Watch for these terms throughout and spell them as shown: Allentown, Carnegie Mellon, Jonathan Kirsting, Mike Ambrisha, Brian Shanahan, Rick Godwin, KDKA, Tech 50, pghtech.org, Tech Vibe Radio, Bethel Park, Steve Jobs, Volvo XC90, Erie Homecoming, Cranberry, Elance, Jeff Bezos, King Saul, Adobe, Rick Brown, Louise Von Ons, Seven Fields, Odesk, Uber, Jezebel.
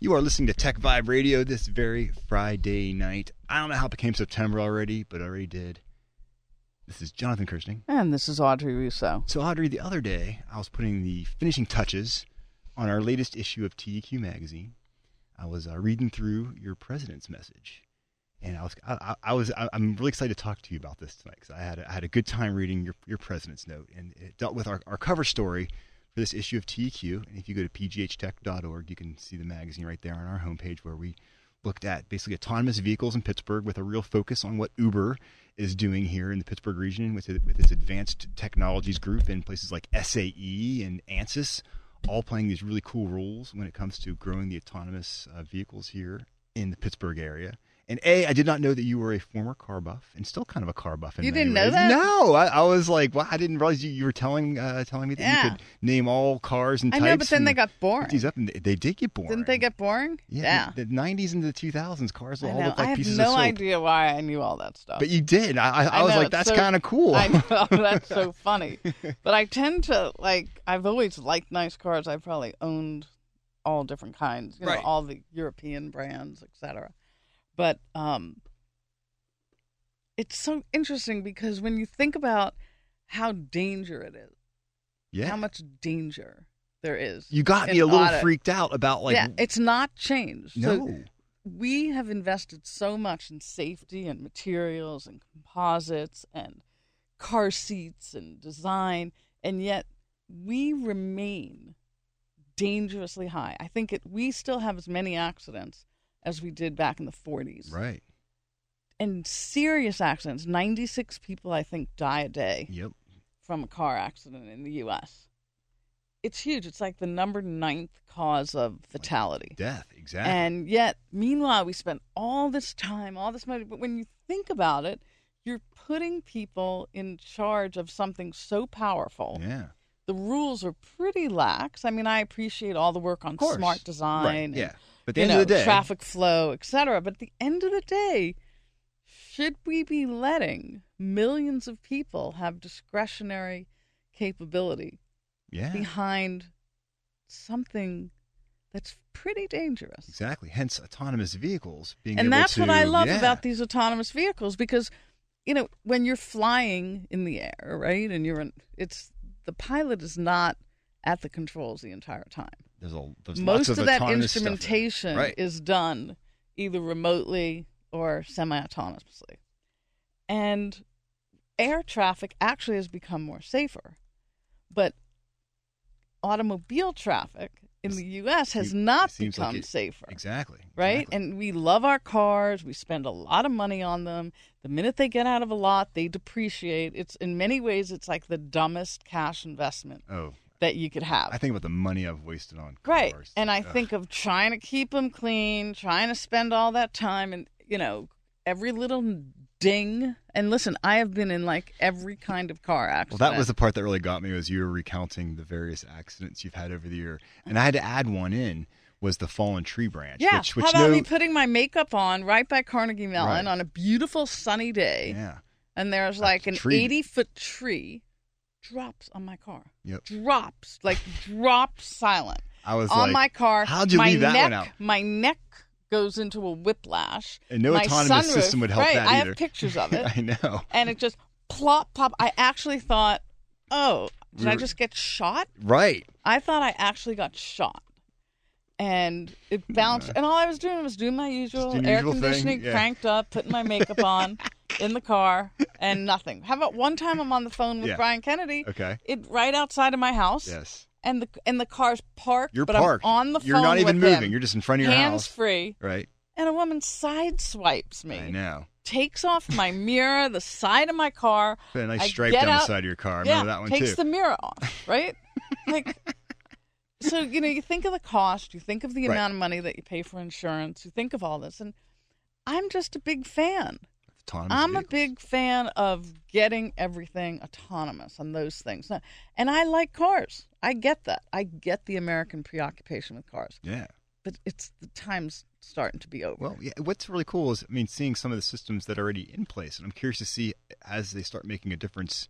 You are listening to Tech Vibe Radio this very Friday night. I don't know how it became September already, but it already did. This is Jonathan Kirsting. And this is Audrey Russo. So Audrey, the other day, I was putting the finishing touches on our latest issue of TEQ magazine. I was reading through your president's message. And I'm really excited to talk to you about this tonight, because I had a good time reading your president's note. And it dealt with our cover story for this issue of TEQ. And if you go to pghtech.org, you can see the magazine right there on our homepage, where we looked at basically autonomous vehicles in Pittsburgh with a real focus on what Uber is doing here in the Pittsburgh region with its advanced technologies group, and places like SAE and ANSYS, all playing these really cool roles when it comes to growing the autonomous vehicles here in the Pittsburgh area. And A, I did not know that you were a former car buff, and still kind of a car buff. You didn't know that? No, I was like, wow, I didn't realize you were telling me that you could name all cars and types. I know, but then they got boring. They did get boring. Didn't they get boring? Yeah. The 90s and the 2000s, cars all looked like pieces of soap. I have no idea why I knew all that stuff. But you did. I was know, like, that's so, kind of cool. I know, that's so funny. But I tend to, like, I've always liked nice cars. I've probably owned all different kinds, you know, all the European brands, et cetera. But it's so interesting, because when you think about how dangerous it is, how much danger there is. You got me a little freaked out about like... Yeah, it's not changed. No. So we have invested so much in safety and materials and composites and car seats and design, and yet we remain dangerously high. I think we still have as many accidents as we did back in the 40s. Right. And serious accidents. 96 people, I think, die a day from a car accident in the U.S. It's huge. It's like the number 9th cause of fatality. Like death, exactly. And yet, meanwhile, we spend all this time, all this money. But when you think about it, you're putting people in charge of something so powerful. Yeah. The rules are pretty lax. I mean, I appreciate all the work on smart design. Right. And, but the end of the day, traffic flow, et cetera. But at the end of the day, should we be letting millions of people have discretionary capability behind something that's pretty dangerous? Exactly. Hence, autonomous vehicles being able to... And that's what I love about these autonomous vehicles, because, you know, when you're flying in the air, right, and the pilot is not at the controls the entire time. There's most of that instrumentation is done either remotely or semi-autonomously. And air traffic actually has become more safer. But automobile traffic in the U.S. has not become safer. Exactly. Right? And we love our cars. We spend a lot of money on them. The minute they get out of a lot, they depreciate. In many ways, it's like the dumbest cash investment. Oh. That you could have. I think about the money I've wasted on cars. Right, and I think of trying to keep them clean, trying to spend all that time, and, you know, every little ding. And listen, I have been in, like, every kind of car accident. Well, that was the part that really got me, was you were recounting the various accidents you've had over the year. And I had to add one in, was the fallen tree branch. Yeah, which how about me putting my makeup on right by Carnegie Mellon on a beautiful sunny day, and there's, like, an 80-foot tree drops on my car. Drops. Like, drops silent. I was on my car. How'd you leave that one out? My neck goes into a whiplash. And no autonomous system would help that either. I have pictures of it. I know. And it just plop, pop. I actually thought, did I just get shot? Right. I thought I actually got shot. And it bounced. And all I was doing was doing my usual air conditioning, cranked up, putting my makeup on. In the car, and nothing. How about one time I'm on the phone with Brian Kennedy? Okay. Right outside of my house. Yes. And the car's parked. You're parked. I'm on the phone. You're not even moving. You're just in front of your house. Hands free. Right. And a woman sideswipes me. I know. Takes off my mirror, the side of my car. Put a nice stripe down the side of your car. I remember that one too. Takes the mirror off. Right. Like. So, you think of the cost, you think of the amount of money that you pay for insurance, you think of all this. And I'm just a big fan. I'm a big fan of getting everything autonomous and those things. And I like cars. I get that. I get the American preoccupation with cars. Yeah. But the time's starting to be over. Well, yeah, what's really cool is, seeing some of the systems that are already in place. And I'm curious to see as they start making a difference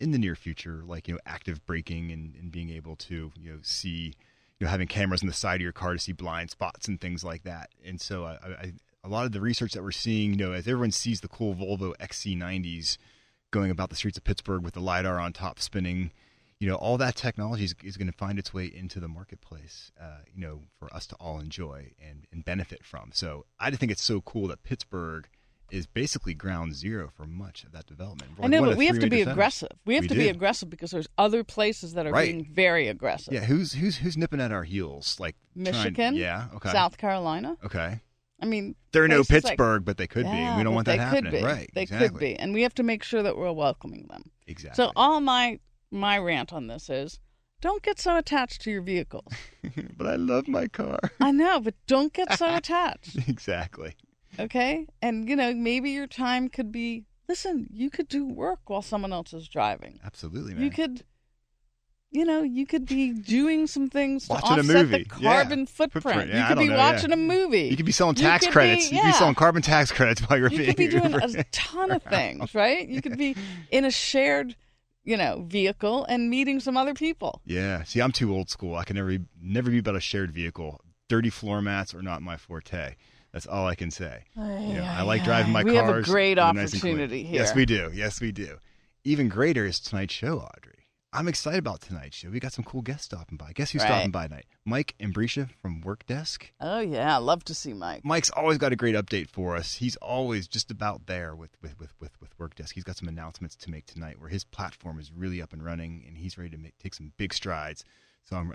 in the near future, like, active braking and being able to, see, having cameras on the side of your car to see blind spots and things like that. And so a lot of the research that we're seeing, as everyone sees the cool Volvo XC90s going about the streets of Pittsburgh with the LiDAR on top spinning, all that technology is going to find its way into the marketplace, for us to all enjoy and benefit from. So I think it's so cool that Pittsburgh is basically ground zero for much of that development. I know, but we have to be aggressive. We have to be aggressive because there's other places that are being very aggressive. Yeah, who's nipping at our heels? Like Michigan, South Carolina. Okay. They're no Pittsburgh, but they could be. We don't want that happening. Could be. Right, they could be. And we have to make sure that we're welcoming them. Exactly. So all my rant on this is, don't get so attached to your vehicle. But I love my car. I know, but don't get so attached. Exactly. Okay? And, maybe your time could be, listen, you could do work while someone else is driving. Absolutely, man. You could, you could be doing some things to offset the carbon footprint. Yeah, you could be watching a movie. You could be selling tax credits. You could be selling carbon tax credits while you're being. You could be doing a ton of things, right? You could be in a shared vehicle and meeting some other people. Yeah. See, I'm too old school. I can never be about a shared vehicle. Dirty floor mats are not my forte. That's all I can say. I like driving my cars. We have a great opportunity here. Yes, we do. Yes, we do. Even greater is tonight's show, Audrey. I'm excited about tonight's show. We got some cool guests stopping by. Guess who's stopping by tonight? Mike Ambrisha from Workdesk. Oh, yeah. I love to see Mike. Mike's always got a great update for us. He's always just about there with Workdesk. He's got some announcements to make tonight where his platform is really up and running, and he's ready to take some big strides. So I'm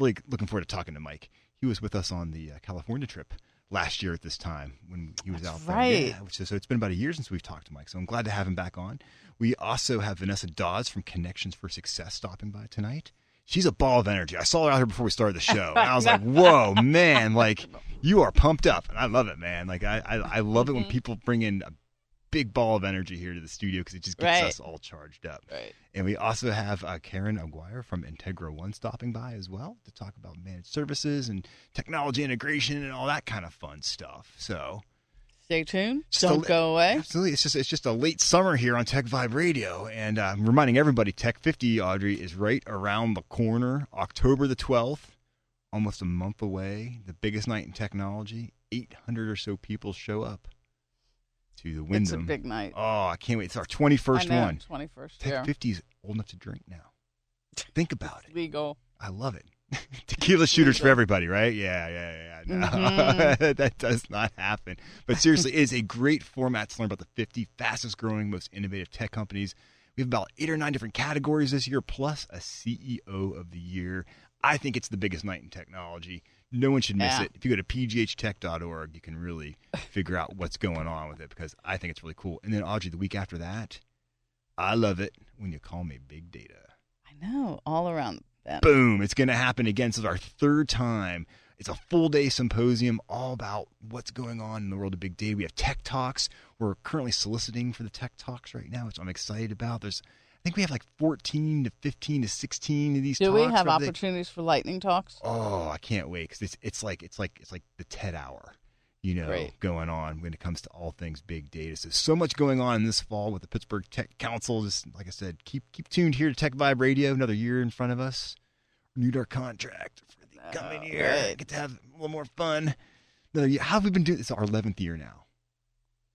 really looking forward to talking to Mike. He was with us on the California trip last year at this time when he was out there. Yeah, so it's been about a year since we've talked to Mike, so I'm glad to have him back on. We also have Vanessa Dawes from Connections for Success stopping by tonight. She's a ball of energy. I saw her out here before we started the show, and I was like, whoa, man, like, you are pumped up, and I love it, man. Like, I love it when people bring in a big ball of energy here to the studio because it just gets us all charged up. Right. And we also have Karen Aguirre from Integra One stopping by as well to talk about managed services and technology integration and all that kind of fun stuff. So stay tuned. Don't go away. Absolutely. It's just a late summer here on Tech Vibe Radio. And I'm reminding everybody, Tech 50, Audrey, is right around the corner, October the 12th, almost a month away, the biggest night in technology. 800 or so people show up to the Wyndham. It's a big night. Oh, I can't wait. It's our 21st one. 21st. Tech 50 is old enough to drink now. Think about it. Legal. I love it. Tequila shooters for everybody, right? Yeah. No, that does not happen. But seriously, it is a great format to learn about the 50 fastest growing, most innovative tech companies. We have about 8 or 9 different categories this year, plus a CEO of the year. I think it's the biggest night in technology. No one should miss it. If you go to pghtech.org, you can really figure out what's going on with it, because I think it's really cool. And then, Audrey, the week after that, I love it when you call me big data. I know, all around that. Boom, it's going to happen again. So it's our third time. It's a full-day symposium all about what's going on in the world of big data. We have tech talks. We're currently soliciting for the tech talks right now, which I'm excited about. I think we have like 14 to 15 to 16 of these talks. Do we have opportunities for lightning talks? Oh, I can't wait, because it's like the TED hour, going on when it comes to all things big data. So much going on this fall with the Pittsburgh Tech Council. Just like I said, keep tuned here to Tech Vibe Radio. Another year in front of us. Renewed our contract for the coming year. Right. Get to have a little more fun. Another year. How have we been doing this? Our 11th year now.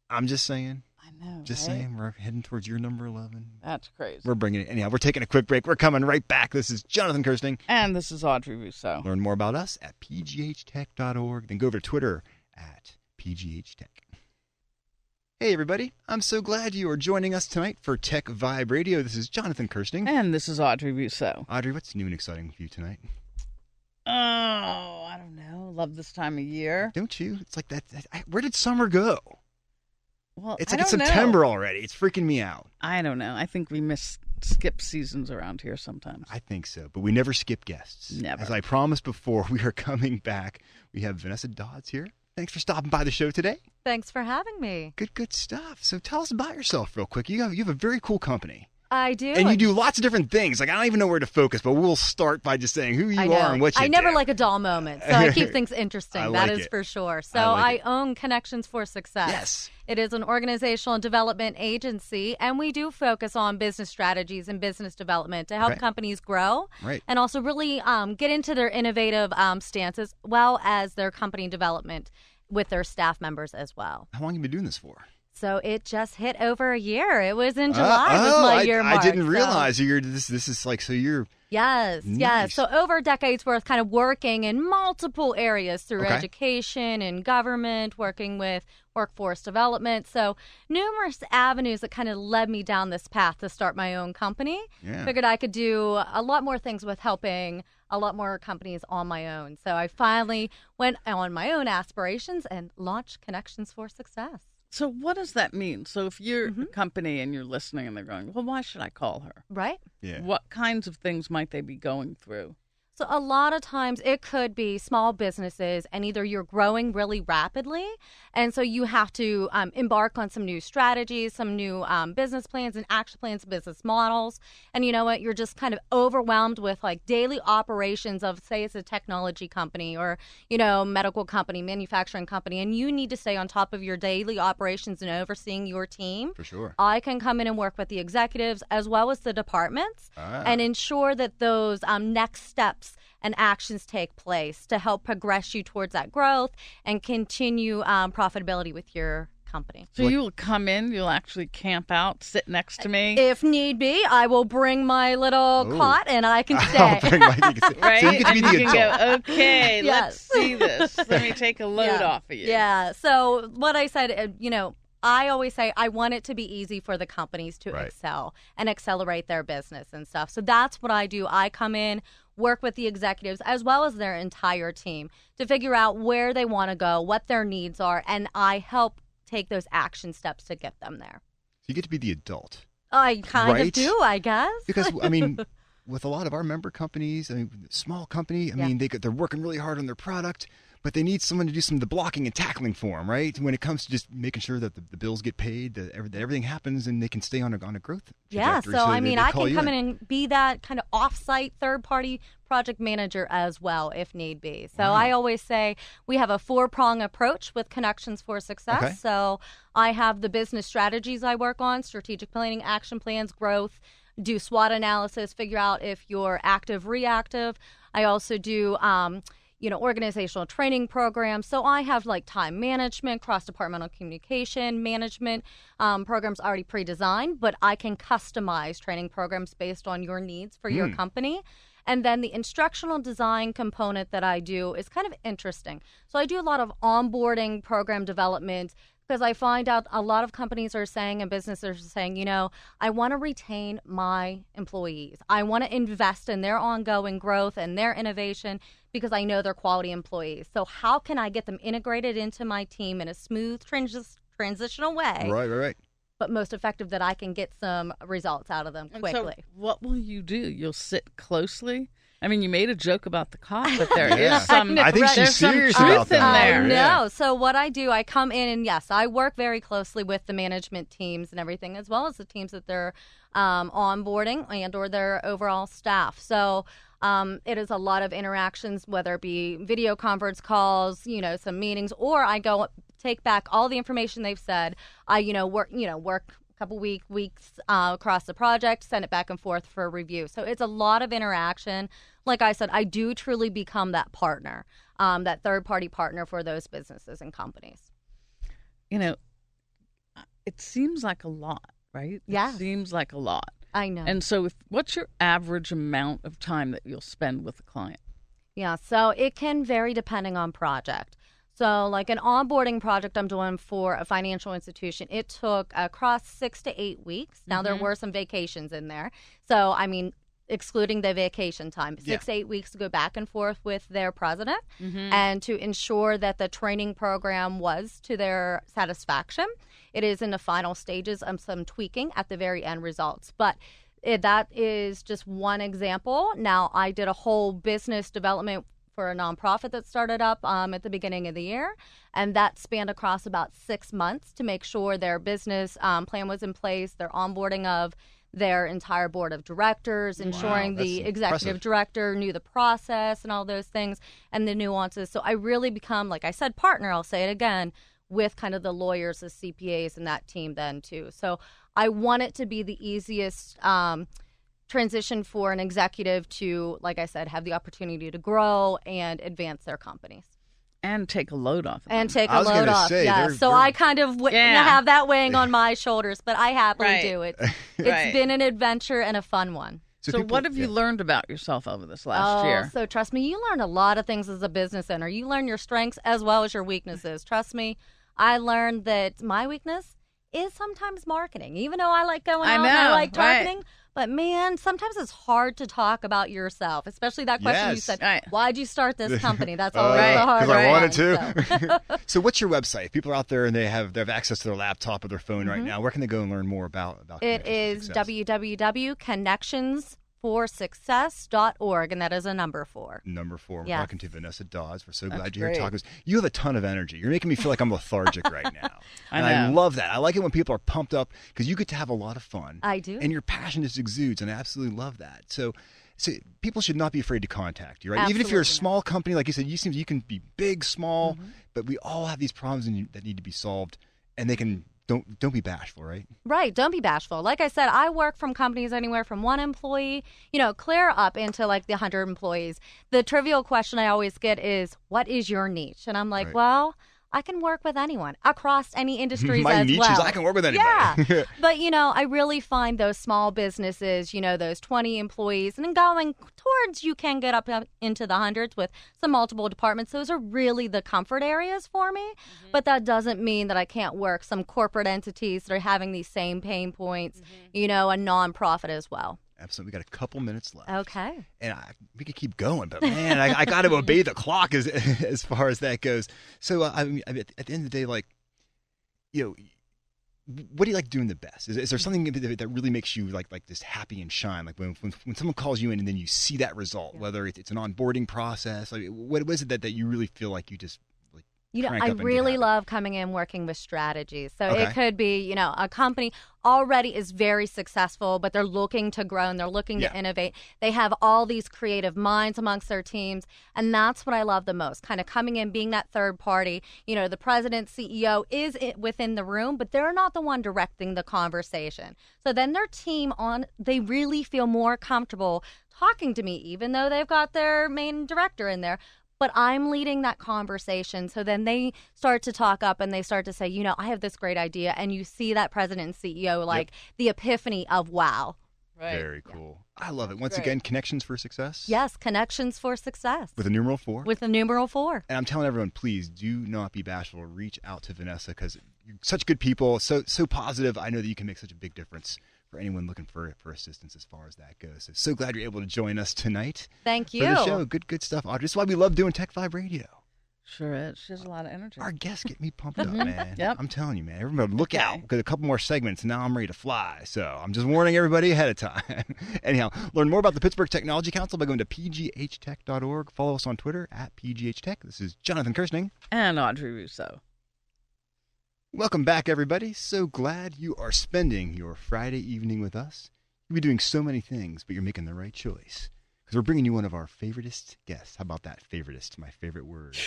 I'm just saying. I know, saying, we're heading towards year number 11. That's crazy. We're bringing it. Anyhow, we're taking a quick break. We're coming right back. This is Jonathan Kirsting. And this is Audrey Russo. Learn more about us at pghtech.org. Then go over to Twitter at pghtech. Hey, everybody. I'm so glad you are joining us tonight for Tech Vibe Radio. This is Jonathan Kirsting. And this is Audrey Russo. Audrey, what's new and exciting for you tonight? Oh, I don't know. Love this time of year. Don't you? It's like that where did summer go? Well, it's like it's September already. It's freaking me out. I don't know. I think we missed skip seasons around here sometimes. I think so, but we never skip guests. Never. As I promised before, we are coming back. We have Vanessa Dawes here. Thanks for stopping by the show today. Thanks for having me. Good stuff. So tell us about yourself real quick. You have a very cool company. I do. And you do lots of different things. Like, I don't even know where to focus, but we'll start by just saying who you are and what you do. I never like a dull moment, so I keep things interesting. That is for sure. So I own Connections for Success. Yes. It is an organizational development agency, and we do focus on business strategies and business development to help companies grow and also really get into their innovative stance as well as their company development with their staff members as well. How long have you been doing this for? So it just hit over a year. It was in July. It was my year mark. I didn't realize this is like, so you're... Yes, nice. Yes. So over decades worth kind of working in multiple areas through education and government, working with workforce development. So numerous avenues that kind of led me down this path to start my own company. Yeah. Figured I could do a lot more things with helping a lot more companies on my own. So I finally went on my own aspirations and launched Connections for Success. So what does that mean? So if you're a company and you're listening and they're going, well, why should I call her? Right. Yeah. What kinds of things might they be going through? So a lot of times it could be small businesses, and either you're growing really rapidly, and so you have to embark on some new strategies, some new business plans and action plans, business models. And you know what? You're just kind of overwhelmed with like daily operations of, say, it's a technology company or, you know, medical company, manufacturing company, and you need to stay on top of your daily operations and overseeing your team. For sure. I can come in and work with the executives as well as the departments and ensure that those next steps and actions take place to help progress you towards that growth and continue profitability with your company. So you'll come in, you'll actually camp out, sit next to me? If need be, I will bring my little cot and I can stay. Right? So you can, go, okay, let's see this. Let me take a load off of you. Yeah, so what I said, you know, I always say I want it to be easy for the companies to excel and accelerate their business and stuff. So that's what I do. I come in, work with the executives as well as their entire team to figure out where they want to go, what their needs are, and I help take those action steps to get them there. So you get to be the adult. I kind of do, I guess. Because, I mean, with a lot of our member companies, I mean, small company, I mean, they're working really hard on their product, but they need someone to do some of the blocking and tackling for them, right? When it comes to just making sure that the bills get paid, that everything happens, and they can stay on a growth trajectory. Yeah, so I mean, I can come in and be that kind of off-site third-party project manager as well, if need be. So I always say we have a four-prong approach with Connections for Success. Okay. So I have the business strategies I work on, strategic planning, action plans, growth, do SWOT analysis, figure out if you're active, reactive. I also do... you know, organizational training programs. So I have like time management, cross-departmental communication, management programs already pre-designed, but I can customize training programs based on your needs for your company. And then the instructional design component that I do is kind of interesting. So I do a lot of onboarding program development, because I find out a lot of companies are saying and businesses are saying, you know, I want to retain my employees. I want to invest in their ongoing growth and their innovation because I know they're quality employees. So how can I get them integrated into my team in a smooth transitional way? Right. But most effective that I can get some results out of them quickly. So what will you do? You'll sit closely? I mean, you made a joke about the cop, but there is some. I think she's serious about that. No. So what I do, I come in and I work very closely with the management teams and everything, as well as the teams that they're onboarding and or their overall staff. So it is a lot of interactions, whether it be video conference calls, you know, some meetings, or I go take back all the information they've said. I, you know, work couple weeks across the project, send it back and forth for review. So it's a lot of interaction. Like I said, I do truly become that partner, that third-party partner for those businesses and companies. You know, it seems like a lot, right? Yeah. It seems like a lot. I know. And so what's your average amount of time that you'll spend with a client? Yeah, so it can vary depending on project. So like an onboarding project I'm doing for a financial institution, it took across 6 to 8 weeks. Now there were some vacations in there. So, I mean, excluding the vacation time, 6 to 8 weeks to go back and forth with their president and to ensure that the training program was to their satisfaction. It is in the final stages of some tweaking at the very end results. But that is just one example. Now, I did a whole business development for a nonprofit that started up at the beginning of the year, and that spanned across about 6 months to make sure their business plan was in place, their onboarding of their entire board of directors, ensuring the executive director knew the process and all those things and the nuances. So I really become, like I said, partner, I'll say it again, with kind of the lawyers, the CPAs, and that team then too. So I want it to be the easiest transition for an executive to, like I said, have the opportunity to grow and advance their companies. And take a load off. Yeah. So I kind of have that weighing on my shoulders, but I happily do it. It's been an adventure and a fun one. So what have you learned about yourself over this last year? So trust me, you learn a lot of things as a business owner. You learn your strengths as well as your weaknesses. Trust me, I learned that my weakness is sometimes marketing. Even though I like going out and I like targeting. But, man, sometimes it's hard to talk about yourself, especially that question you said, why'd you start this company? That's always the hard one. Because I wanted to. So what's your website? People are out there and they have access to their laptop or their phone right now. Where can they go and learn more about it? It is www.connectionsforsuccess.org, and that is a number 4. Number 4. We're talking to Vanessa Dawes. We're so glad you're here talking. You have a ton of energy. You're making me feel like I'm lethargic right now. I love that. I like it when people are pumped up because you get to have a lot of fun. I do. And your passion just exudes, and I absolutely love that. So people should not be afraid to contact you, right? Absolutely. Even if you're a small company, like you said, you seem you can be big, small, but we all have these problems that need to be solved, and they can... Don't be bashful, right? Right. Don't be bashful. Like I said, I work from companies anywhere from 1 employee, clear up into like the 100 employees. The trivial question I always get is, what is your niche? And I'm like, well, I can work with anyone across any industries as well. My niche is I can work with anybody. Yeah. But, I really find those small businesses, those 20 employees, and then going towards you can get up into the hundreds with some multiple departments. Those are really the comfort areas for me. Mm-hmm. But that doesn't mean that I can't work some corporate entities that are having these same pain points, a nonprofit as well. Absolutely. We got a couple minutes left. Okay. And we could keep going, but man, I got to obey the clock as far as that goes. So at the end of the day, what do you like doing the best? Is there something that really makes you like this happy and shine? Like when someone calls you in and then you see that result, whether it's an onboarding process, what is it that you really feel like you just... I really love coming in working with strategies. So it could be, a company already is very successful, but they're looking to grow and they're looking to innovate. They have all these creative minds amongst their teams. And that's what I love the most, kind of coming in, being that third party. The president, CEO is within the room, but they're not the one directing the conversation. So then their team they really feel more comfortable talking to me, even though they've got their main director in there. But I'm leading that conversation. So then they start to talk up and they start to say, I have this great idea. And you see that president and CEO, the epiphany of wow. Right. Very cool. I love it. Once again, Connections for Success. Yes, Connections for Success. With a numeral 4. With a numeral 4. And I'm telling everyone, please do not be bashful. Reach out to Vanessa because you're such good people, so positive. I know that you can make such a big difference for anyone looking for assistance as far as that goes. So glad you're able to join us tonight. Thank you. For the show. Good stuff, Audrey. That's why we love doing Tech Vibe Radio. Sure is. She has a lot of energy. Our guests get me pumped up, man. Yep. I'm telling you, man. Everybody look out because a couple more segments and now I'm ready to fly. So I'm just warning everybody ahead of time. Anyhow, learn more about the Pittsburgh Technology Council by going to pghtech.org. Follow us on Twitter @pghtech. This is Jonathan Kirsting. And Audrey Russo. Welcome back, everybody. So glad you are spending your Friday evening with us. You'll be doing so many things, but you're making the right choice. Because we're bringing you one of our favoriteest guests. How about that? Favoriteest, my favorite word.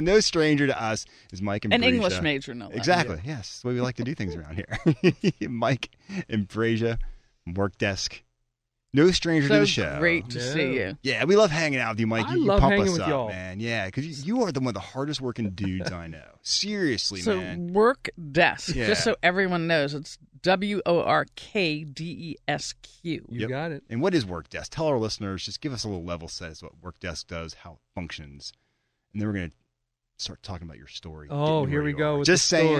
No stranger to us is Mike Ambrisha. An English major, no less. Exactly, yes. That's the way we like to do things around here. Mike Ambrisha, Workdesk. No stranger to the show. Great to see you. Yeah, we love hanging out with you, Mike. You pump us up, man. Yeah, because you are one of the hardest working dudes I know. Seriously, man. So Workdesk, just so everyone knows, it's WORKDESQ. You got it. And what is Workdesk? Tell our listeners, just give us a little level set as what Workdesk does, how it functions, and then we're going to start talking about your story. Oh, here we go. Just saying.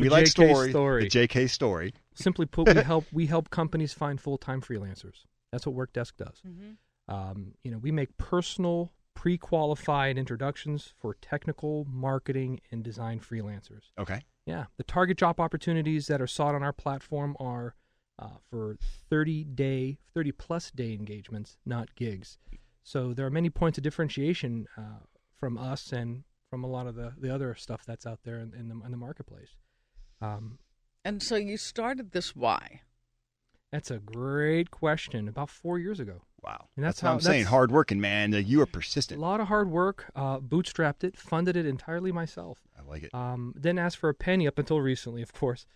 We like story. The JK story. Simply put, we help companies find full-time freelancers. That's what Workdesk does. Mm-hmm. We make personal, pre-qualified introductions for technical, marketing, and design freelancers. Okay. Yeah. The target job opportunities that are sought on our platform are for 30-plus day engagements, not gigs. So there are many points of differentiation from us and from a lot of the other stuff that's out there in the marketplace. And so you started this why? That's a great question. About 4 years ago. Wow. And that's how I'm saying. Hard working, man. You are persistent. A lot of hard work. Bootstrapped it. Funded it entirely myself. I like it. Didn't ask for a penny up until recently, of course,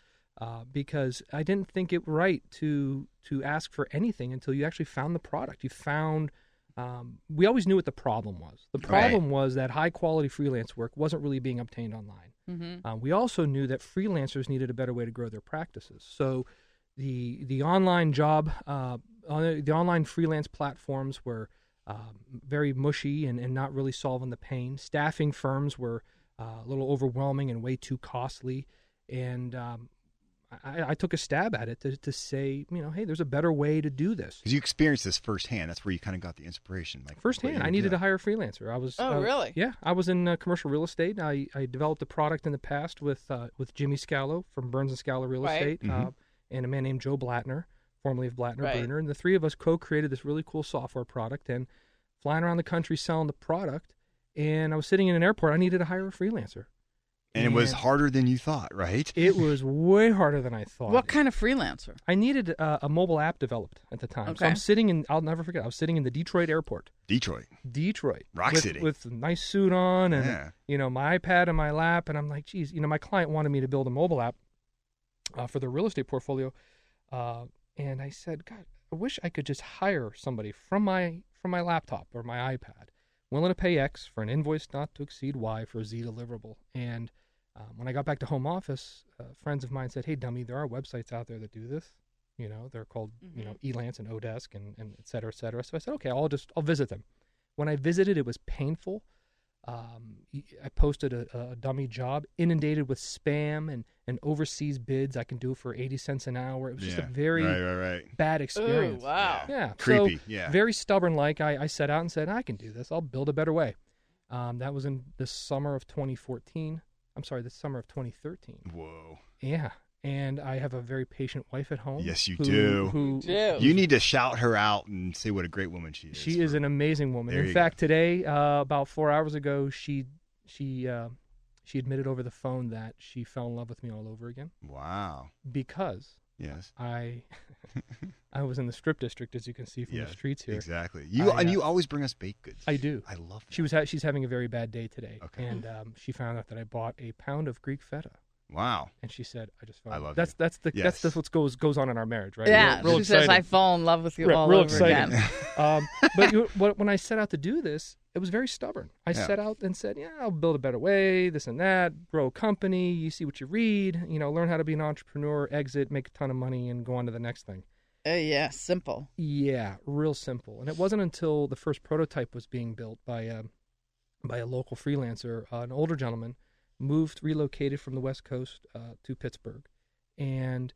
because I didn't think it right to ask for anything until you actually found the product. You found... we always knew what the problem was. The problem was that high-quality freelance work wasn't really being obtained online. Mm-hmm. We also knew that freelancers needed a better way to grow their practices. So the online job, the online freelance platforms were very mushy and not really solving the pain. Staffing firms were a little overwhelming and way too costly. And I took a stab at it to say, you know, hey, there's a better way to do this. Because you experienced this firsthand. That's where you kind of got the inspiration. Like, firsthand, I needed to hire a freelancer. I was really? Yeah, I was in commercial real estate. I developed a product in the past with Jimmy Scalo from Burns & Scalo Real Estate and a man named Joe Blattner, formerly of Blattner Bruner. And the three of us co-created this really cool software product and flying around the country selling the product. And I was sitting in an airport. I needed to hire a freelancer. And it was harder than you thought, right? It was way harder than I thought. What kind of freelancer? I needed a mobile app developed at the time. Okay. So I'll never forget, I was sitting in the Detroit airport. Detroit. Rock City. With a nice suit on and, you know, my iPad in my lap. And I'm like, geez, you know, my client wanted me to build a mobile app for their real estate portfolio. And I said, God, I wish I could just hire somebody from my laptop or my iPad. Willing to pay X for an invoice not to exceed Y for a Z deliverable. And when I got back to home office, friends of mine said, hey, dummy, there are websites out there that do this. You know, they're called, you know, Elance and Odesk and et cetera, et cetera. So I said, okay, I'll visit them. When I visited, it was painful. I posted a dummy job inundated with spam and overseas bids. I can do for 80 cents an hour. It was just a very bad experience. Ooh, wow. Yeah. Creepy. So, very stubborn. Like I set out and said, I can do this. I'll build a better way. That was in the summer of 2014. I'm sorry, the summer of 2013. Whoa. Yeah. And I have a very patient wife at home. Yes, you do. You need to shout her out and say what a great woman she is. She is an amazing woman. In fact, today, about 4 hours ago, she admitted over the phone that she fell in love with me all over again. Wow. Because I was in the strip district, as you can see from the streets here. Exactly. You always bring us baked goods. I do. I love that. She's having a very bad day today. Okay. And she found out that I bought a pound of Greek feta. Wow. And she said, I just fell in love. That's what goes on in our marriage, right? Yeah. She says, I fall in love with you all over again. But when I set out to do this, it was very stubborn. I set out and said, I'll build a better way, this and that, grow a company, you see what you read, you know, learn how to be an entrepreneur, exit, make a ton of money, and go on to the next thing. Yeah, simple. Yeah, real simple. And it wasn't until the first prototype was being built by a local freelancer, an older gentleman, relocated from the West Coast to Pittsburgh. And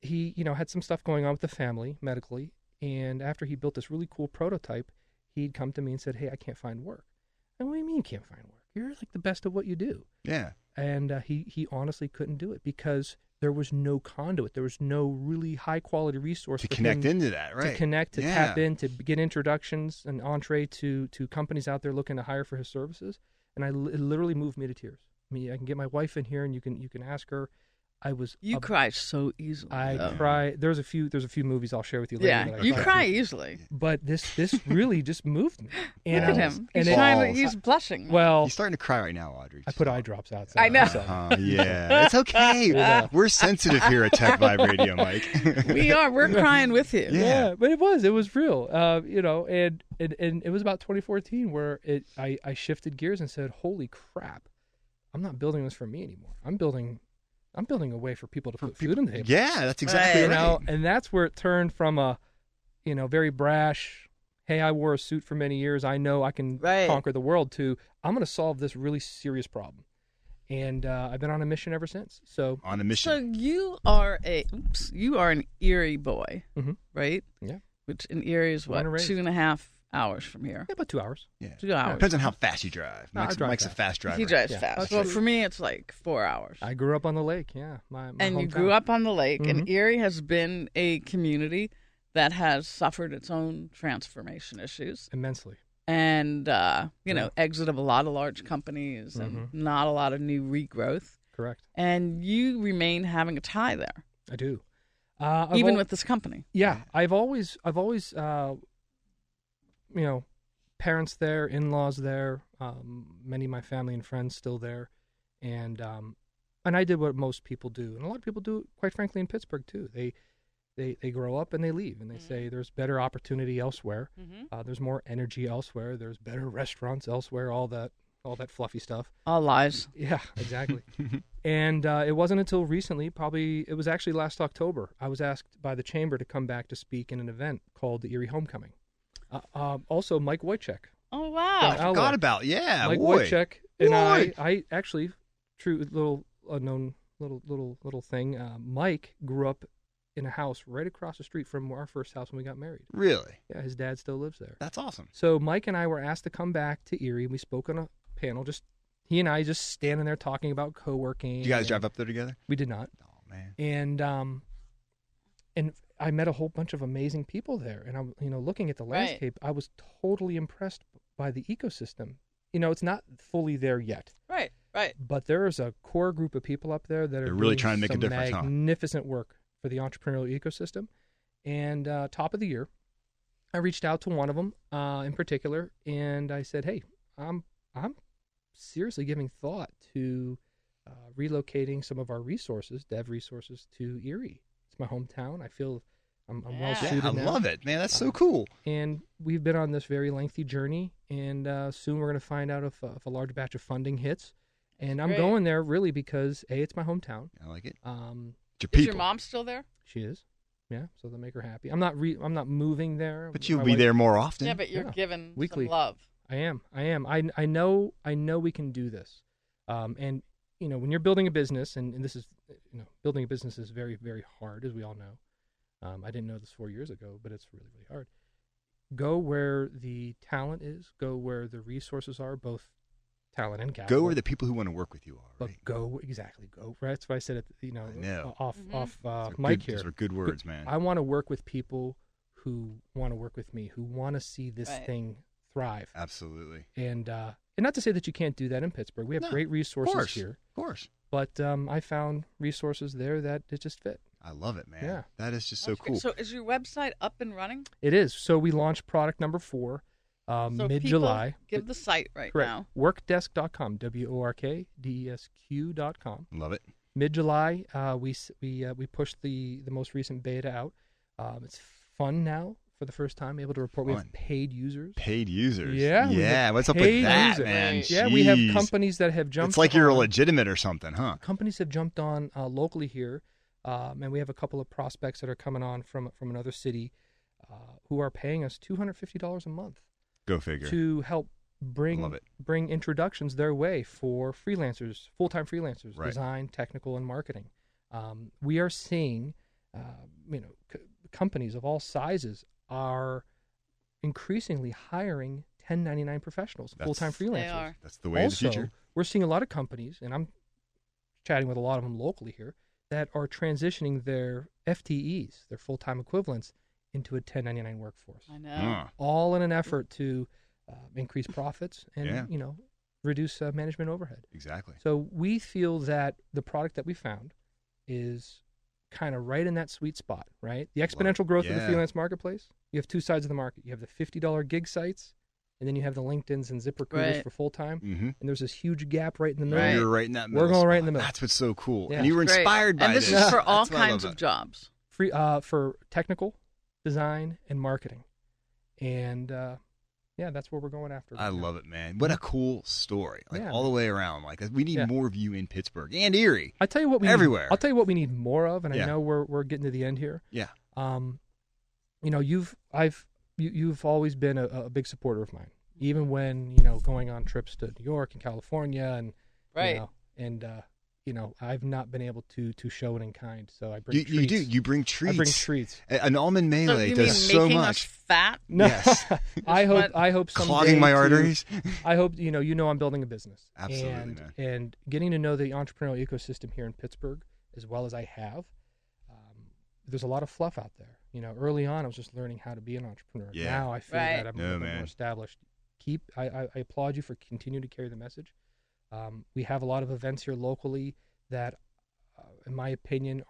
he, you know, had some stuff going on with the family medically. And after he built this really cool prototype, he'd come to me and said, hey, I can't find work. And what do you mean you can't find work? You're like the best at what you do. Yeah. And he honestly couldn't do it because there was no conduit. There was no really high-quality resource to connect into that, right? To connect, to tap in, to get introductions and entree to companies out there looking to hire for his services. And it literally moved me to tears. I mean, I can get my wife in here, and you can ask her. You cry so easily. I cry. There's a few movies I'll share with you later. Yeah, you cry easily. But this really just moved me. And look at him. He's blushing. Well, he's starting to cry right now, Audrey. I put eye drops outside. I know. Yeah, it's okay. We're sensitive here at Tech Vibe Radio, Mike. We are. We're crying with you. Yeah, but it was real. You know, and it was about 2014 where I shifted gears and said, "Holy crap, I'm not building this for me anymore. I'm building a way for people to put food on the table." Yeah, that's exactly right. And that's where it turned from a, you know, very brash, hey, I wore a suit for many years, I know I can conquer the world, to I'm going to solve this really serious problem. And I've been on a mission ever since. So on a mission. So you are you are an Erie boy, right? Yeah. Which in Erie is 2.5 hours from here. Yeah, about 2 hours. Yeah. 2 hours. Depends on how fast you drive. No, Mike's a fast driver. He drives fast. Well, for me, it's like 4 hours. I grew up on the lake, yeah. My hometown. You grew up on the lake, and Erie has been a community that has suffered its own transformation issues. Immensely. And, you know, exit of a lot of large companies and not a lot of new regrowth. Correct. And you remain having a tie there. I do. Even with this company. Yeah. I've always, you know, parents there, in-laws there, many of my family and friends still there. And I did what most people do. And a lot of people do, quite frankly, in Pittsburgh, too. They grow up and they leave, and they say there's better opportunity elsewhere. There's more energy elsewhere. There's better restaurants elsewhere. All that fluffy stuff. All lies. Yeah, exactly. And it wasn't until recently, probably it was actually last October, I was asked by the chamber to come back to speak in an event called the Erie Homecoming. Also, Mike Wojciech. Oh wow! I forgot about Mike Wojciech and I actually little known thing. Mike grew up in a house right across the street from our first house when we got married. Really? Yeah, his dad still lives there. That's awesome. So Mike and I were asked to come back to Erie. We spoke on a panel, just he and I just standing there talking about co-working. Did you guys drive up there together? We did not. Oh, man. And I met a whole bunch of amazing people there. And I'm, you know, looking at the landscape, I was totally impressed by the ecosystem. You know, it's not fully there yet. Right. But there is a core group of people up there that are really trying to make a difference. Magnificent work for the entrepreneurial ecosystem. And top of the year, I reached out to one of them in particular, and I said, hey, I'm seriously giving thought to relocating some of our resources, dev resources, to Erie. It's my hometown. I feel I'm well suited now. I love it, man. That's so cool. And we've been on this very lengthy journey, and soon we're going to find out if a large batch of funding hits. And I'm going there really because, A, it's my hometown. I like it. Is your mom still there? She is. Yeah, so they'll make her happy. I'm not moving there. But you'll be there more often. Yeah, but you're given weekly some love. I am. I know we can do this. And you know, when you're building a business, and this is, you know, building a business is very, very hard, as we all know. I didn't know this 4 years ago, but it's really, really hard. Go where the talent is. Go where the resources are, both talent and capital. Go where the people who want to work with you are. Right? But go. Right? That's what I said. Off mic here. Those are good words, man. I want to work with people who want to work with me, who want to see this thing thrive. Absolutely. And not to say that you can't do that in Pittsburgh. We have great resources here. Of course. But I found resources there that it just fit. I love it, man. Yeah. That is just so cool. So is your website up and running? It is. So we launched product number 4 so mid-July. Give the site now. Workdesk.com, WORKDESQ.com. Love it. Mid-July, we pushed the most recent beta out. It's fun now. For the first time, able to report we have paid users. Paid users. Yeah. What's up with that, man? Jeez. Yeah, we have companies that have jumped on. It's like you're legitimate or something, huh? Companies have jumped on locally here, and we have a couple of prospects that are coming on from another city who are paying us $250 a month. Go figure. To help bring introductions their way for freelancers, full-time freelancers, design, technical, and marketing. We are seeing, companies of all sizes are increasingly hiring 1099 professionals, full-time freelancers. That's the way of the future. We're seeing a lot of companies, and I'm chatting with a lot of them locally here, that are transitioning their FTEs, their full-time equivalents, into a 1099 workforce. I know. All in an effort to increase profits and reduce management overhead. Exactly. So we feel that the product that we found is kind of right in that sweet spot, right? The exponential growth of the freelance marketplace. You have two sides of the market. You have the $50 gig sites, and then you have the LinkedIn's and ZipRecruiters for full-time. And there's this huge gap right in the middle. Right. You're right in that middle. We're going right in the middle. That's what's so cool. Yeah. And you were inspired by this. And this is for all kinds of jobs. Free, for technical, design, and marketing. And that's what we're going after. I love it, man. What a cool story. All the way around. Like, we need more of you in Pittsburgh and Erie. I tell you what we everywhere. I'll tell you what we need more of, and I know we're getting to the end here. Yeah. You know, you've always been a big supporter of mine. Even when, you know, going on trips to New York and California and you know, I've not been able to show it in kind. So I bring treats. You do. You bring treats. I bring treats. An almond melee does so much. Making us fat? No. Yes. I hope someday. Clogging my arteries? I hope, you know I'm building a business. Absolutely, man. And getting to know the entrepreneurial ecosystem here in Pittsburgh as well as I have, there's a lot of fluff out there. You know, early on I was just learning how to be an entrepreneur. Yeah. Now I feel that I'm a little more established. I applaud you for continuing to carry the message. We have a lot of events here locally that, in my opinion,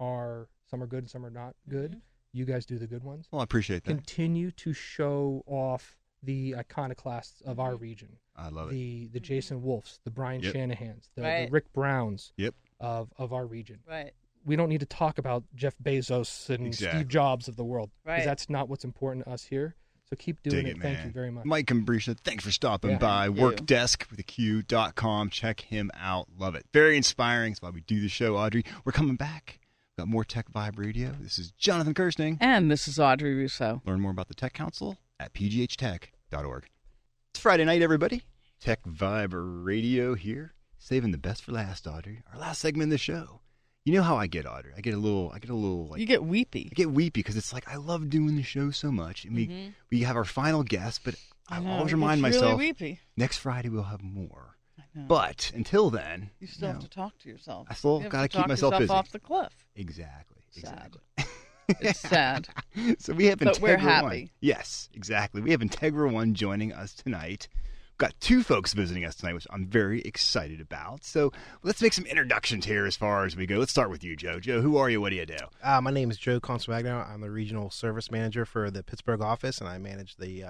some are good and some are not good. Mm-hmm. You guys do the good ones. Well, I appreciate that. Continue to show off the iconoclasts of our region. I love it. The Jason Wolfs, the Brian Shanahans, the Rick Browns of our region. Right. We don't need to talk about Jeff Bezos and Steve Jobs of the world. Right. Because that's not what's important to us here. So keep doing it. Thank you very much. Mike Ambrisha, thanks for stopping by. Workdesk with a Q.com. Check him out. Love it. Very inspiring. That's why we do the show, Audrey. We're coming back. We've got more Tech Vibe Radio. This is Jonathan Kirsting. And this is Audrey Russo. Learn more about the Tech Council at pghtech.org. It's Friday night, everybody. Tech Vibe Radio here. Saving the best for last, Audrey. Our last segment of the show. You know how I get, Audrey. I get a little. Like, you get weepy. I get weepy because it's like I love doing the show so much, and we have our final guest. But I always remind myself, really weepy. Next Friday we'll have more. I know. But until then, you still have to talk to yourself. I still gotta keep myself busy. Off the cliff. Exactly. Sad. It's sad. So we have Integra we're happy. One. Yes, exactly. We have Integra One joining us tonight. Got two folks visiting us tonight, which I'm very excited about. So let's make some introductions here as far as we go. Let's start with you, Joe. Joe, who are you? What do you do? My name is Joe Consolmagno. I'm the regional service manager for the Pittsburgh office, and I manage the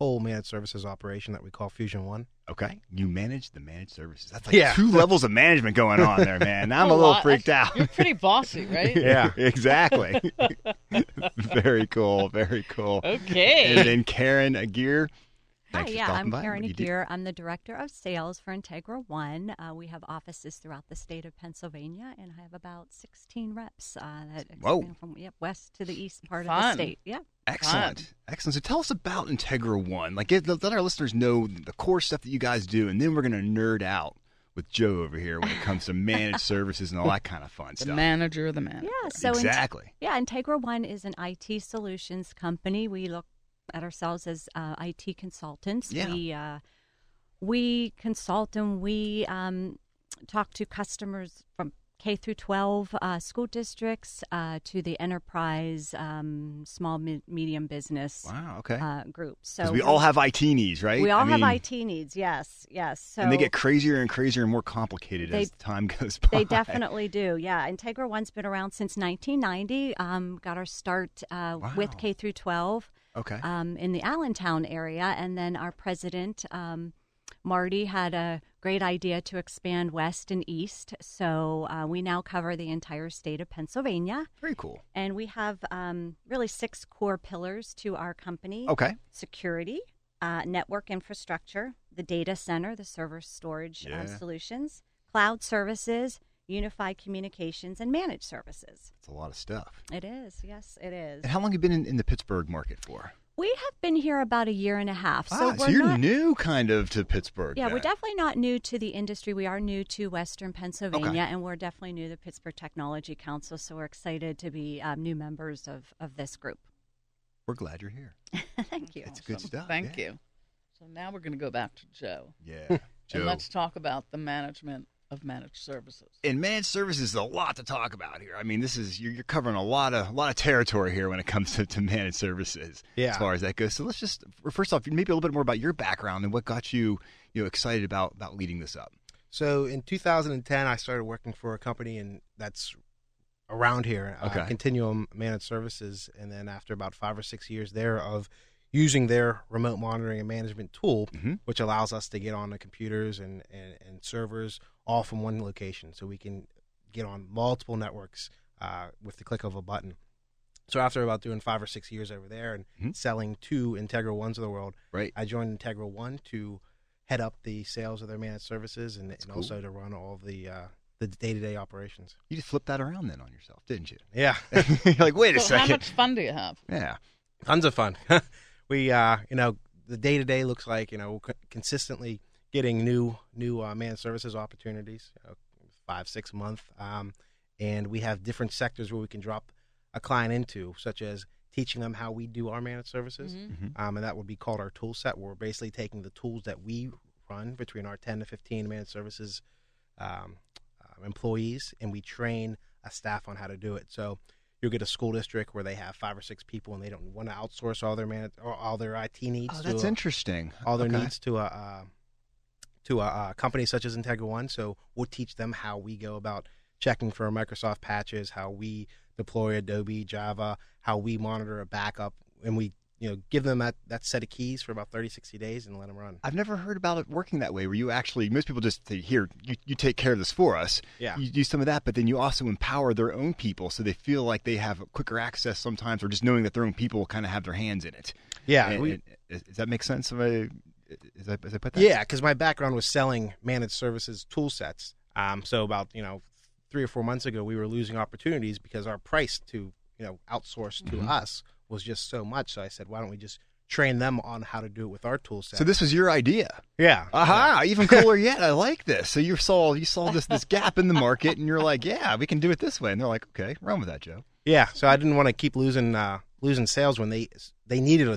whole managed services operation that we call Fusion One. Okay. You manage the managed services. That's like two levels of management going on there, man. Now I'm a little freaked out. You're pretty bossy, right? Yeah, exactly. Very cool. Very cool. Okay. And then Karen Aguirre. Thanks I'm Karen Aguirre. I'm the Director of Sales for Integra One. We have offices throughout the state of Pennsylvania, and I have about 16 reps that expand from west to the east part of the state. Yeah. Excellent. Fun. Excellent. So tell us about Integra One. Like, let our listeners know the core stuff that you guys do, and then we're going to nerd out with Joe over here when it comes to managed services and all that kind of fun stuff. The manager. Yeah, so exactly. Integra One is an IT solutions company. We look at ourselves as IT consultants. Yeah. We consult and we talk to customers from K through 12 school districts to the enterprise, small, medium business groups. So we all have IT needs, right? We all have IT needs, yes. So, and they get crazier and crazier and more complicated as time goes by. They definitely do, yeah. Integra One's been around since 1990, got our start with K through 12. Okay. In the Allentown area, and then our president, Marty, had a great idea to expand west and east, so we now cover the entire state of Pennsylvania. Very cool. And we have really 6 core pillars to our company. Okay. Security, network infrastructure, the data center, the server storage solutions, cloud services, unified communications, and managed services. It's a lot of stuff. It is. Yes, it is. And how long have you been in the Pittsburgh market for? We have been here about a year and a half. So you're new kind of to Pittsburgh. Yeah, we're definitely not new to the industry. We are new to Western Pennsylvania, and we're definitely new to the Pittsburgh Technology Council, so we're excited to be new members of this group. We're glad you're here. Thank you. It's good stuff. Thank you. So now we're going to go back to Joe. Yeah, Joe. And let's talk about the management of managed services. And managed services is a lot to talk about here. I mean, this is you're covering a lot of territory here when it comes to managed services as far as that goes. So let's just, first off, maybe a little bit more about your background and what got you, excited about leading this up. So in 2010, I started working for a company and that's around here, Continuum Managed Services. And then after about 5 or 6 years there of using their remote monitoring and management tool, which allows us to get on the computers and servers all from one location. So we can get on multiple networks with the click of a button. So after about doing 5 or 6 years over there and selling to Integra Ones of the world, I joined Integra One to head up the sales of their managed services and also to run all of the day-to-day operations. You just flipped that around then on yourself, didn't you? Yeah. You're like, wait a second. How much fun do you have? Yeah. Tons of fun. We, the day-to-day looks like, consistently getting new managed services opportunities, 5-6 month. And we have different sectors where we can drop a client into, such as teaching them how we do our managed services. Mm-hmm. And that would be called our tool set. We're basically taking the tools that we run between our 10 to 15 managed services employees, and we train a staff on how to do it. So you'll get a school district where they have 5 or 6 people and they don't want to outsource all their all their IT needs. Oh, that's interesting. All their needs to a company such as Integra One. So we'll teach them how we go about checking for Microsoft patches, how we deploy Adobe, Java, how we monitor a backup, and we give them that set of keys for about 30, 60 days and let them run. I've never heard about it working that way, where you actually, most people just say, here, you take care of this for us. Yeah. You do some of that, but then you also empower their own people so they feel like they have quicker access sometimes, or just knowing that their own people kind of have their hands in it. Yeah. And does that make sense? As I put that? Yeah, because my background was selling managed services tool sets. So about, 3 or 4 months ago, we were losing opportunities because our price to, outsource to mm-hmm. us was just so much. So I said, why don't we just train them on how to do it with our tool set? So this was your idea. Yeah. Aha. Yeah. Even cooler yet. I like this. So you saw this gap in the market, and you're like, yeah, we can do it this way. And they're like, okay, run with that, Joe. Yeah. So I didn't want to keep losing sales when they needed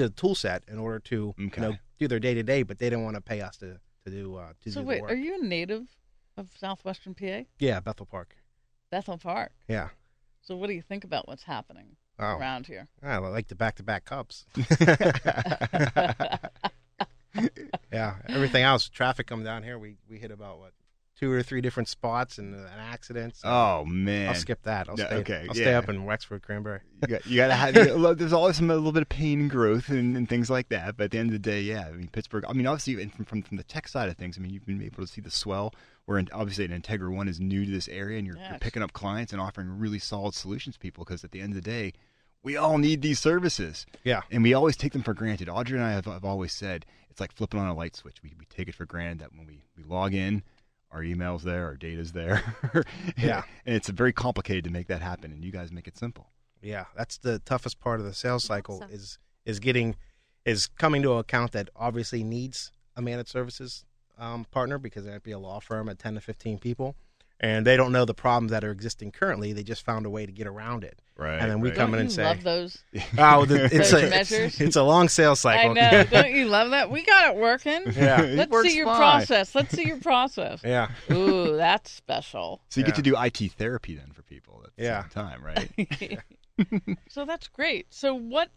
a tool set in order to do their day to day, but they didn't want to pay us to do the work. Are you a native of Southwestern PA? Yeah, Bethel Park. Bethel Park. Yeah. So what do you think about what's happening? Oh. Around here. I like the back-to-back cups. Yeah, everything else, traffic coming down here, we hit about, 2 or 3 different spots and an accident. So oh, man. I'll skip that. I'll stay up in Wexford, Cranberry. There's always a little bit of pain and growth and things like that, but at the end of the day, yeah, Pittsburgh, obviously, and from the tech side of things, you've been able to see the swell. Where obviously an Integra One is new to this area, and you're picking up clients and offering really solid solutions to people, because at the end of the day, we all need these services. Yeah. And we always take them for granted. Audrey and I have always said, it's like flipping on a light switch. We take it for granted that when we log in, our email's there, our data's there. Yeah. And it's very complicated to make that happen, and you guys make it simple. Yeah, that's the toughest part of the sales cycle is coming to an account that obviously needs a managed services partner, because it might be a law firm at 10 to 15 people, and they don't know the problems that are existing currently. They just found a way to get around it. Right. And then we come in and say, "Don't you love those?" Oh, it's a long sales cycle. I know. Don't you love that? We got it working. Yeah. Let's see your process. Yeah. Ooh, that's special. So you get to do IT therapy then for people at the same time, right? So that's great. So what,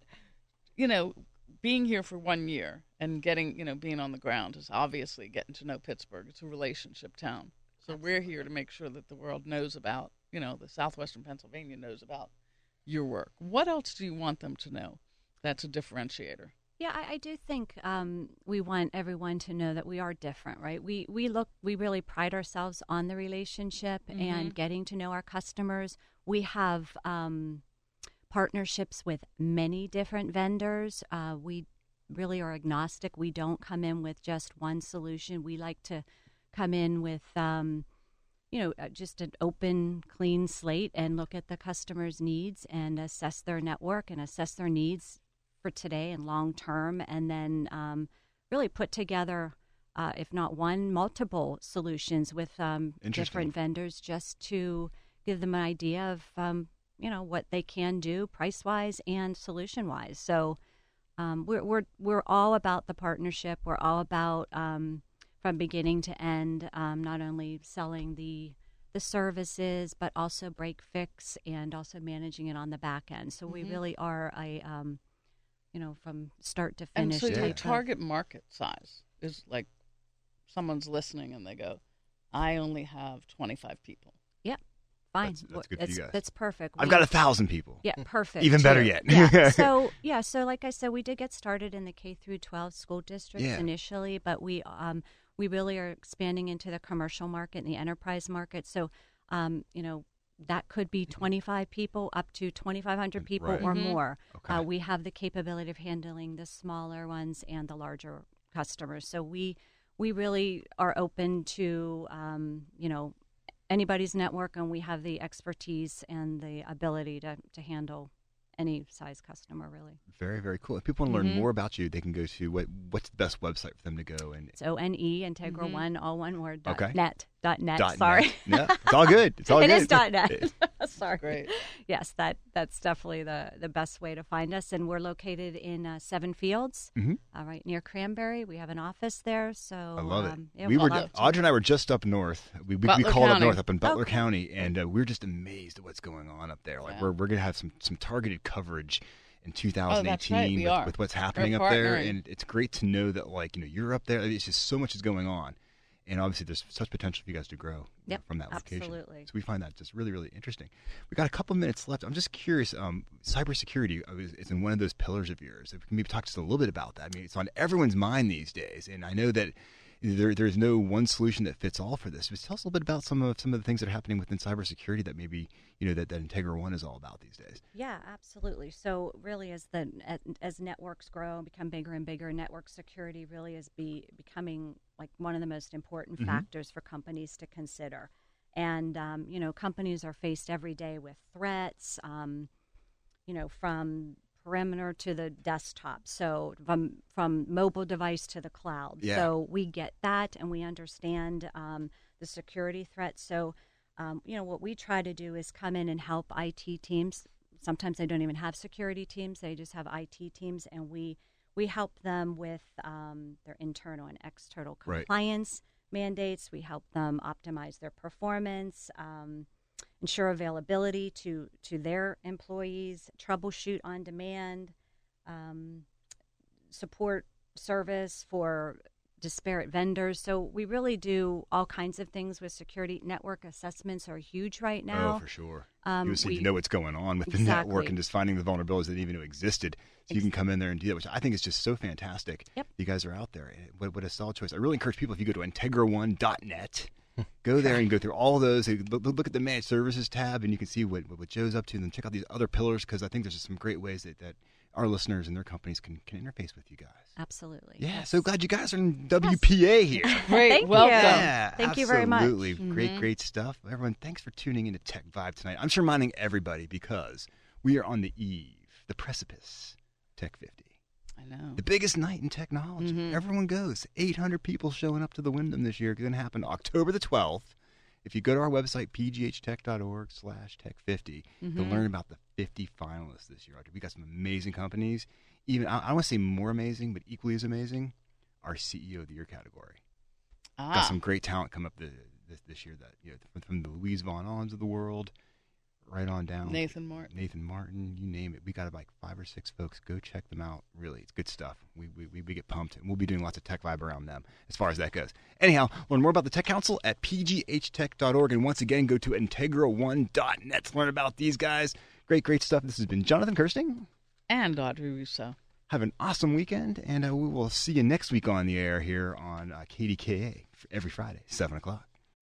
being here for 1 year and getting, being on the ground is obviously getting to know Pittsburgh. It's a relationship town. So we're here to make sure that the world knows about, the Southwestern Pennsylvania knows about your work. What else do you want them to know that's a differentiator? Yeah, I do think we want everyone to know that we are different, right? We really pride ourselves on the relationship mm-hmm. and getting to know our customers. We have partnerships with many different vendors. We really are agnostic. We don't come in with just one solution. We like to come in with, just an open, clean slate and look at the customer's needs and assess their network and assess their needs for today and long term, and then really put together, if not one, multiple solutions with different vendors, just to give them an idea of what they can do price-wise and solution-wise. So we're all about the partnership. We're all about from beginning to end, not only selling the services, but also break fix and also managing it on the back end. So mm-hmm. we really are a from start to finish. And so your target market size is like someone's listening and they go, "I only have 25 people." Yep. Fine. That's good for you guys. That's perfect. I've got 1,000 people. Yeah, perfect. Even better yet. Yeah. So like I said, we did get started in the K-12 school districts initially, but we really are expanding into the commercial market and the enterprise market. So, that could be 25 people up to 2,500 people or mm-hmm. more. Okay. We have the capability of handling the smaller ones and the larger customers. So we really are open to, anybody's network, and we have the expertise and the ability to handle any size customer, really. Very, very cool. If people want to learn more about you, they can go to what's the best website for them to go? And it's O-N-E, Integra One, all one word, .net. Sorry. Net. No, it's all good. It's all good. It is .net. Sorry. Great. Yes, that's definitely the best way to find us. And we're located in Seven Fields, right near Cranberry. We have an office there. So I love it. Yeah, Audrey and I were just up north. We called up north, up in Butler County, and we're just amazed at what's going on up there. Like we're gonna have some targeted coverage in 2018 with what's happening up there, and it's great to know that you're up there. It's just so much is going on. And obviously, there's such potential for you guys to grow from that location. Absolutely. So we find that just really, really interesting. We got a couple minutes left. I'm just curious. Cybersecurity is in one of those pillars of yours. If we can maybe talk just a little bit about that. I mean, it's on everyone's mind these days, and I know that there's no one solution that fits all for this. But tell us a little bit about some of the things that are happening within cybersecurity that maybe that Integra One is all about these days. Yeah, absolutely. So really, as networks grow and become bigger and bigger, network security really is becoming like one of the most important factors for companies to consider. And, companies are faced every day with threats, from perimeter to the desktop. So from mobile device to the cloud. Yeah. So we get that and we understand the security threats. So, what we try to do is come in and help IT teams. Sometimes they don't even have security teams. They just have IT teams, and we help them with their internal and external compliance mandates. We help them optimize their performance, ensure availability to their employees, troubleshoot on demand, support service for disparate vendors. So we really do all kinds of things with security. Network assessments are huge right now. Oh, for sure. You just need to know what's going on with the network and just finding the vulnerabilities that didn't even existed. So you can come in there and do that, which I think is just so fantastic. Yep. You guys are out there. What a solid choice. I really encourage people, if you go to integraone.net, go there and go through all those. Look at the managed services tab, and you can see what Joe's up to, and then check out these other pillars, because I think there's just some great ways that our listeners and their companies can interface with you guys. Absolutely. Yeah, so glad you guys are in WPA here. Great. Welcome. Yeah, thank you very much. Absolutely. Great stuff. Everyone, thanks for tuning into Tech Vibe tonight. I'm just reminding everybody, because we are on the eve, the precipice, Tech 50. I know. The biggest night in technology. Everyone goes. 800 people showing up to the Wyndham this year. It's going to happen October the 12th. If you go to our website, pghtech.org/Tech50, you'll learn about the 50 finalists this year. We got some amazing companies. Even, I want to say more amazing, but equally as amazing, our CEO of the Year category. Got some great talent come up this year that from the Louise Von Ons of the world, right on down. Nathan Martin, you name it. We got like 5 or 6 folks. Go check them out. Really, it's good stuff. We get pumped, and we'll be doing lots of Tech Vibe around them as far as that goes. Anyhow, learn more about the Tech Council at pghtech.org, and once again, go to integraone.net to learn about these guys. Great stuff. This has been Jonathan Kirsting. And Audrey Russo. Have an awesome weekend, and we will see you next week on the air here on KDKA every Friday, 7 o'clock.